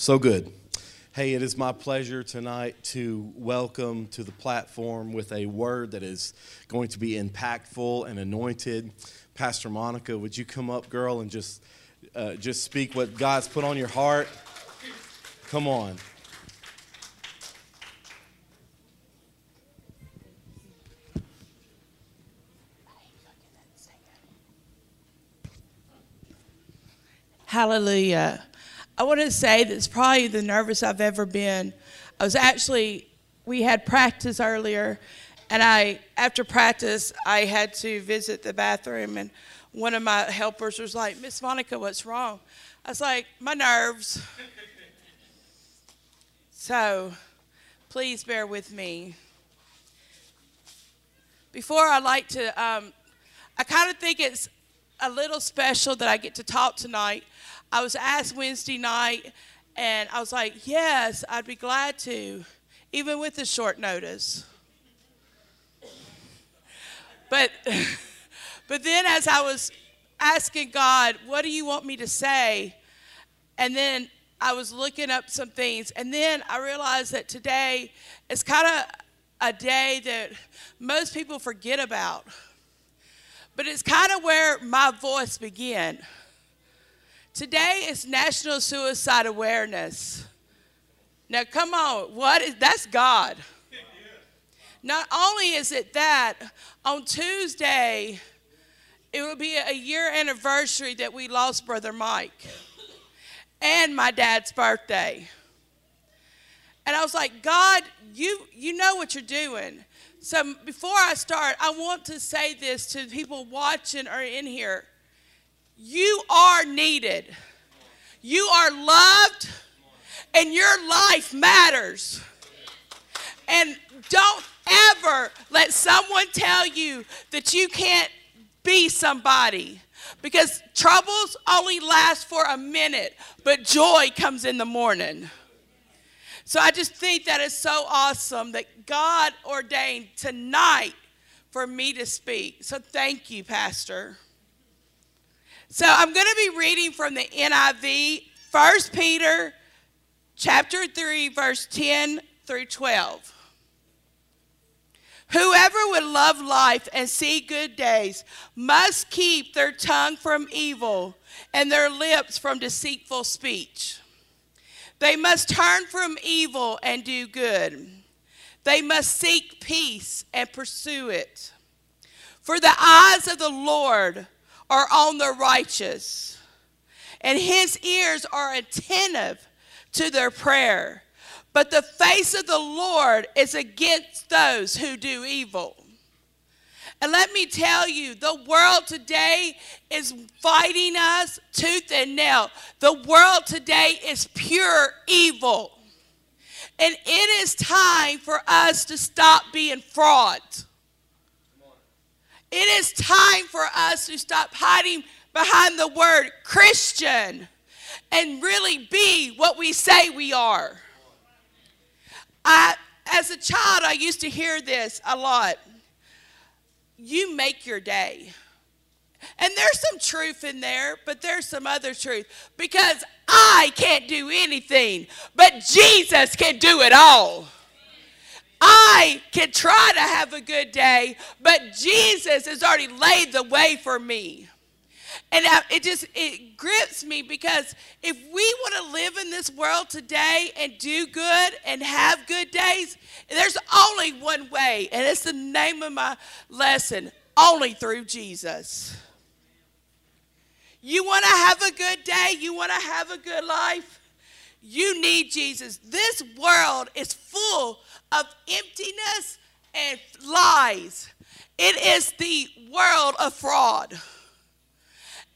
So good. Hey, it is my pleasure tonight to welcome to the platform with a word that is going to be impactful and anointed. Pastor Monica, would you come up, girl, and just speak what God's put on your heart? Come on. Hallelujah. I want to say that's probably the nervous I've ever been. I was actually, we had practice earlier, and after practice, I had to visit the bathroom, and one of my helpers was like, "Miss Monica, what's wrong?" I was like, "My nerves." So, please bear with me. Before I like to, I kind of think it's a little special that I get to talk tonight. I was asked Wednesday night, and I was like, yes, I'd be glad to, even with the short notice. But then as I was asking God, what do you want me to say? And then I was looking up some things, and then I realized that today is kind of a day that most people forget about. But it's kind of where my voice began. Today is National Suicide Awareness. Now, come on, that's God. Not only is it that, on Tuesday, it will be a year anniversary that we lost Brother Mike and my dad's birthday. And I was like, God, you know what you're doing. So before I start, I want to say this to people watching or in here. You are needed. You are loved, and your life matters. And don't ever let someone tell you that you can't be somebody, because troubles only last for a minute, but joy comes in the morning. So I just think that is so awesome that God ordained tonight for me to speak. So thank you, Pastor. So I'm going to be reading from the NIV, 1 Peter chapter 3, verse 10 through 12. Whoever would love life and see good days must keep their tongue from evil and their lips from deceitful speech. They must turn from evil and do good. They must seek peace and pursue it. For the eyes of the Lord are on the righteous, and his ears are attentive to their prayer. But the face of the Lord is against those who do evil. And let me tell you, the world today is fighting us tooth and nail. The world today is pure evil. And it is time for us to stop being frauds. It is time for us to stop hiding behind the word Christian and really be what we say we are. As a child, I used to hear this a lot. You make your day. And there's some truth in there, but there's some other truth. Because I can't do anything, but Jesus can do it all. I can try to have a good day, but Jesus has already laid the way for me. And it grips me, because if we want to live in this world today and do good and have good days, there's only one way, and it's the name of my lesson: only through Jesus. You want to have a good day? You want to have a good life? You need Jesus. This world is full of emptiness and lies. It is the world of fraud.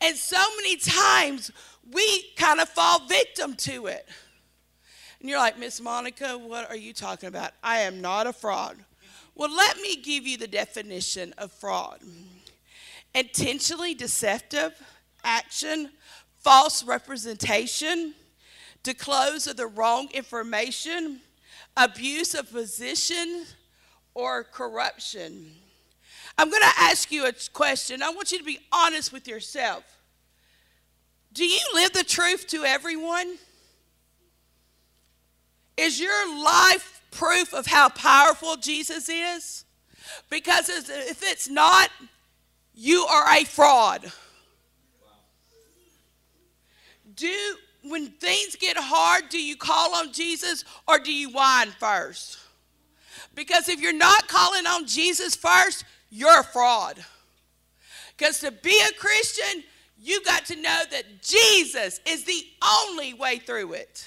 And so many times we kind of fall victim to it. And you're like, Miss Monica, what are you talking about? I am not a fraud. Well, let me give you the definition of fraud. Intentionally deceptive action, false representation, disclose of the wrong information, abuse of position, or corruption. I'm going to ask you a question. I want you to be honest with yourself. Do you live the truth to everyone? Is your life proof of how powerful Jesus is? Because if it's not, you are a fraud. When things get hard, do you call on Jesus or do you whine first? Because if you're not calling on Jesus first, you're a fraud. Because to be a Christian, you got to know that Jesus is the only way through it.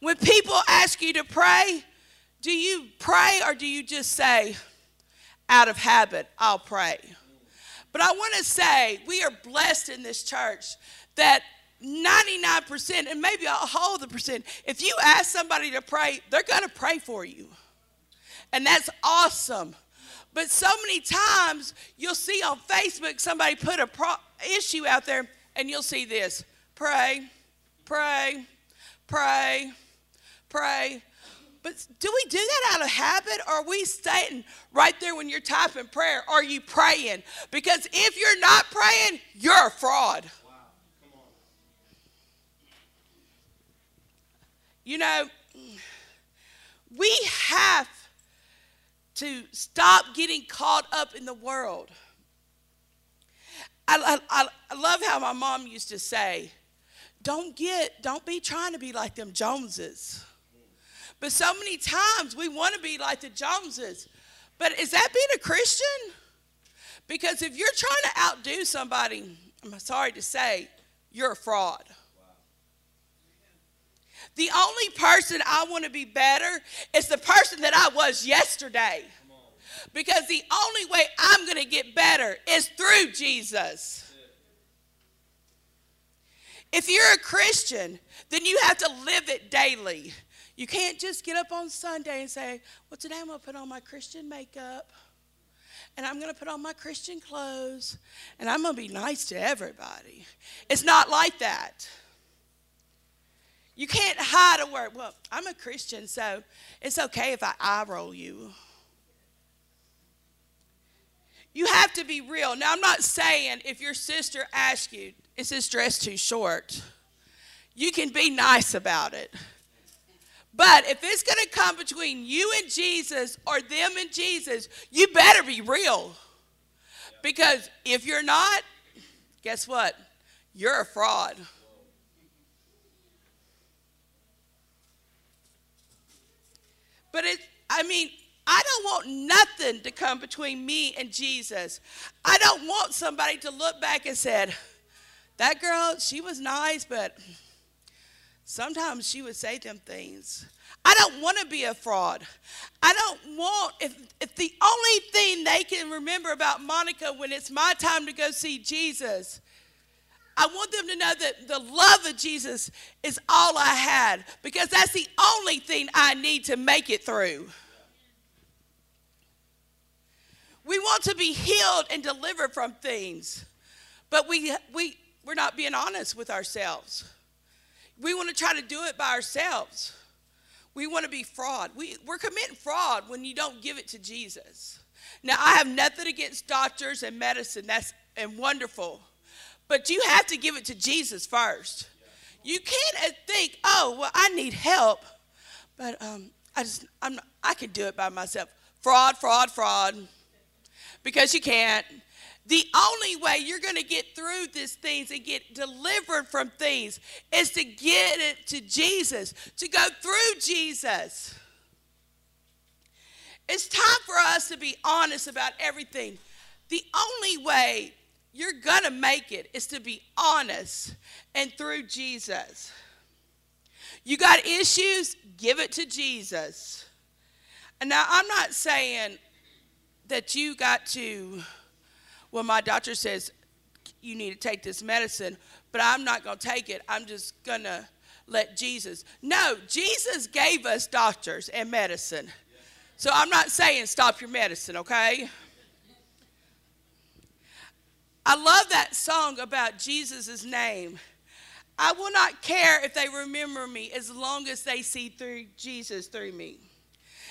When people ask you to pray, do you pray or do you just say, out of habit, I'll pray? But I want to say we are blessed in this church that 99%, and maybe a whole other percent, if you ask somebody to pray, they're going to pray for you. And that's awesome. But so many times you'll see on Facebook somebody put an issue out there, and you'll see this: pray, pray, pray, pray. But do we do that out of habit, or are we stating right there when you're typing prayer, are you praying? Because if you're not praying, you're a fraud. Wow. Come on. You know, we have to stop getting caught up in the world. I love how my mom used to say, don't be trying to be like them Joneses. But so many times we want to be like the Joneses. But is that being a Christian? Because if you're trying to outdo somebody, I'm sorry to say, you're a fraud. Wow. The only person I want to be better is the person that I was yesterday. Because the only way I'm going to get better is through Jesus. If you're a Christian, then you have to live it daily. You can't just get up on Sunday and say, well, today I'm going to put on my Christian makeup, and I'm going to put on my Christian clothes, and I'm going to be nice to everybody. It's not like that. You can't hide a word. Well, I'm a Christian, so it's okay if I eye roll you. You have to be real. Now, I'm not saying if your sister asks you, is this dress too short? You can be nice about it. But if it's going to come between you and Jesus or them and Jesus, you better be real. Because if you're not, guess what? You're a fraud. But I don't want nothing to come between me and Jesus. I don't want somebody to look back and said, that girl, she was nice, but sometimes she would say them things. I don't want to be a fraud. I don't want, if the only thing they can remember about Monica when it's my time to go see Jesus, I want them to know that the love of Jesus is all I had, because that's the only thing I need to make it through. We want to be healed and delivered from things, but we're not being honest with ourselves. We want to try to do it by ourselves. We want to be fraud. We're committing fraud when you don't give it to Jesus. Now, I have nothing against doctors and medicine. That's wonderful. But you have to give it to Jesus first. You can't think, oh, well, I need help, but I can do it by myself. Fraud, fraud, fraud. Because you can't. The only way you're going to get through these things and get delivered from things is to get it to Jesus, to go through Jesus. It's time for us to be honest about everything. The only way you're going to make it is to be honest and through Jesus. You got issues, give it to Jesus. And now, I'm not saying that you got to, well, my doctor says you need to take this medicine, but I'm not going to take it. I'm just going to let Jesus. No, Jesus gave us doctors and medicine. So I'm not saying stop your medicine, okay? I love that song about Jesus' name. I will not care if they remember me as long as they see through Jesus through me.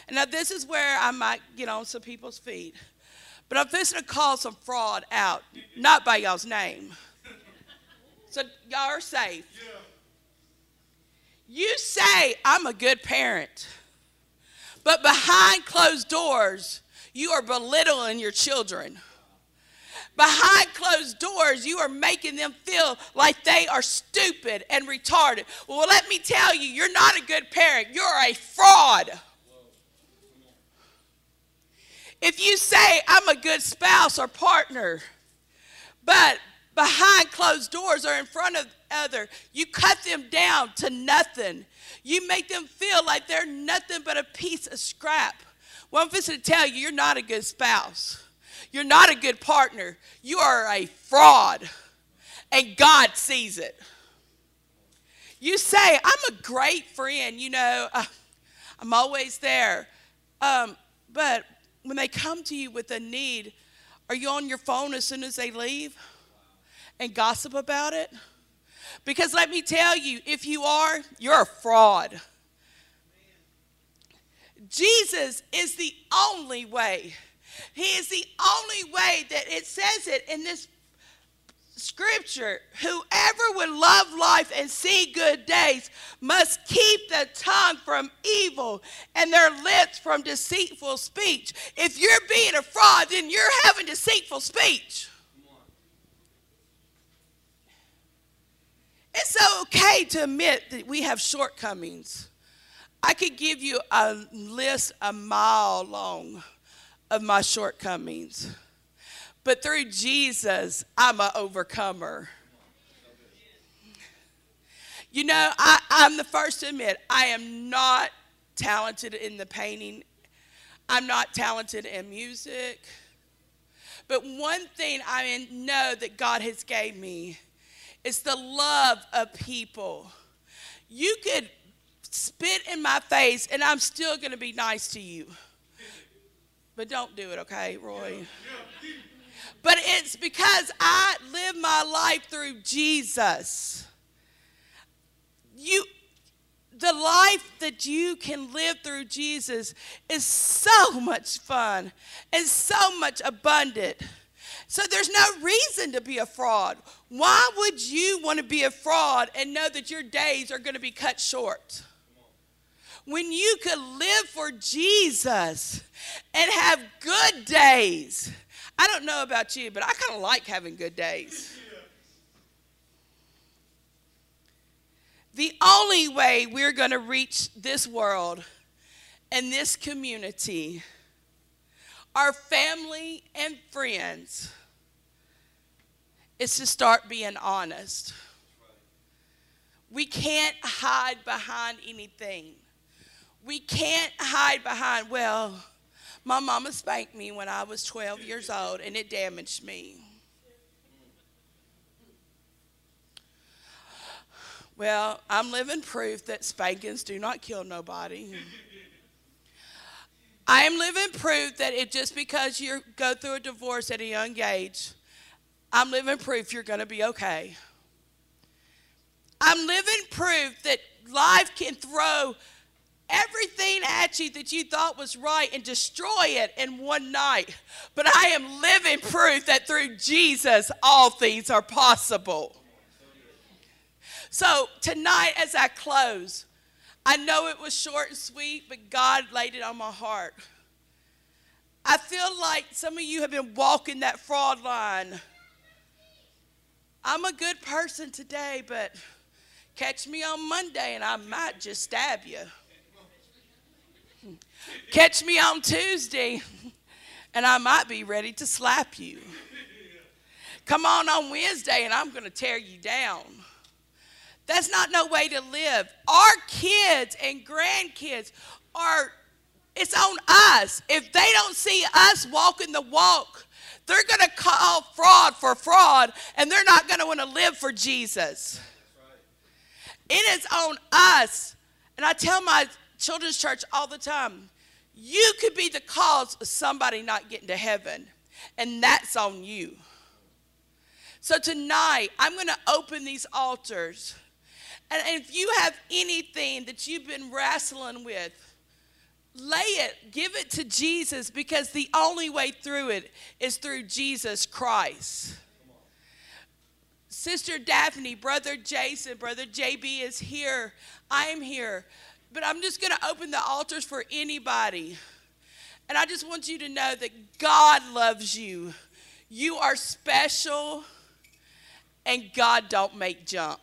And now this is where I might get on some people's feet. But I'm fixing to call some fraud out, not by y'all's name. So y'all are safe. Yeah. You say, I'm a good parent, but behind closed doors, you are belittling your children. Behind closed doors, you are making them feel like they are stupid and retarded. Well, let me tell you, you're not a good parent. You're a fraud. If you say, I'm a good spouse or partner, but behind closed doors or in front of others, you cut them down to nothing. You make them feel like they're nothing but a piece of scrap. Well, I'm fixing to tell you, you're not a good spouse. You're not a good partner. You are a fraud, and God sees it. You say, I'm a great friend. You know, I'm always there. But when they come to you with a need, are you on your phone as soon as they leave and gossip about it? Because let me tell you, if you are, you're a fraud. Jesus is the only way. He is the only way that it says it in this scripture. Whoever would love life and see good days must keep their tongue from evil and their lips from deceitful speech. If you're being a fraud, then you're having deceitful speech. It's okay to admit that we have shortcomings. I could give you a list a mile long of my shortcomings. But through Jesus, I'm an overcomer. You know, I'm the first to admit, I am not talented in the painting. I'm not talented in music. But one thing I know that God has gave me is the love of people. You could spit in my face, and I'm still going to be nice to you. But don't do it, okay, Roy? But it's because I live my life through Jesus. The life that you can live through Jesus is so much fun and so much abundant. So there's no reason to be a fraud. Why would you want to be a fraud and know that your days are going to be cut short? When you could live for Jesus and have good days. I don't know about you, but I kind of like having good days. The only way we're going to reach this world and this community, our family and friends, is to start being honest. We can't hide behind anything. We can't hide behind, well, my mama spanked me when I was 12 years old and it damaged me. Well, I'm living proof that spankings do not kill nobody. I am living proof that it just because you go through a divorce at a young age, I'm living proof you're going to be okay. I'm living proof that life can throw everything at you that you thought was right and destroy it in one night. But I am living proof that through Jesus, all things are possible. So tonight as I close, I know it was short and sweet, but God laid it on my heart. I feel like some of you have been walking that fraud line. I'm a good person today, but catch me on Monday and I might just stab you. Catch me on Tuesday, and I might be ready to slap you. Come on Wednesday, and I'm going to tear you down. That's not no way to live. Our kids and grandkids are, it's on us. If they don't see us walking the walk, they're going to call fraud for fraud, and they're not going to want to live for Jesus. It is on us. And I tell my children's church all the time, you could be the cause of somebody not getting to heaven, and that's on you. So tonight, I'm going to open these altars, and if you have anything that you've been wrestling with, lay it, give it to Jesus, because the only way through it is through Jesus Christ. Sister Daphne, Brother Jason, Brother JB is here. I am here. But I'm just going to open the altars for anybody. And I just want you to know that God loves you. You are special, and God don't make junk.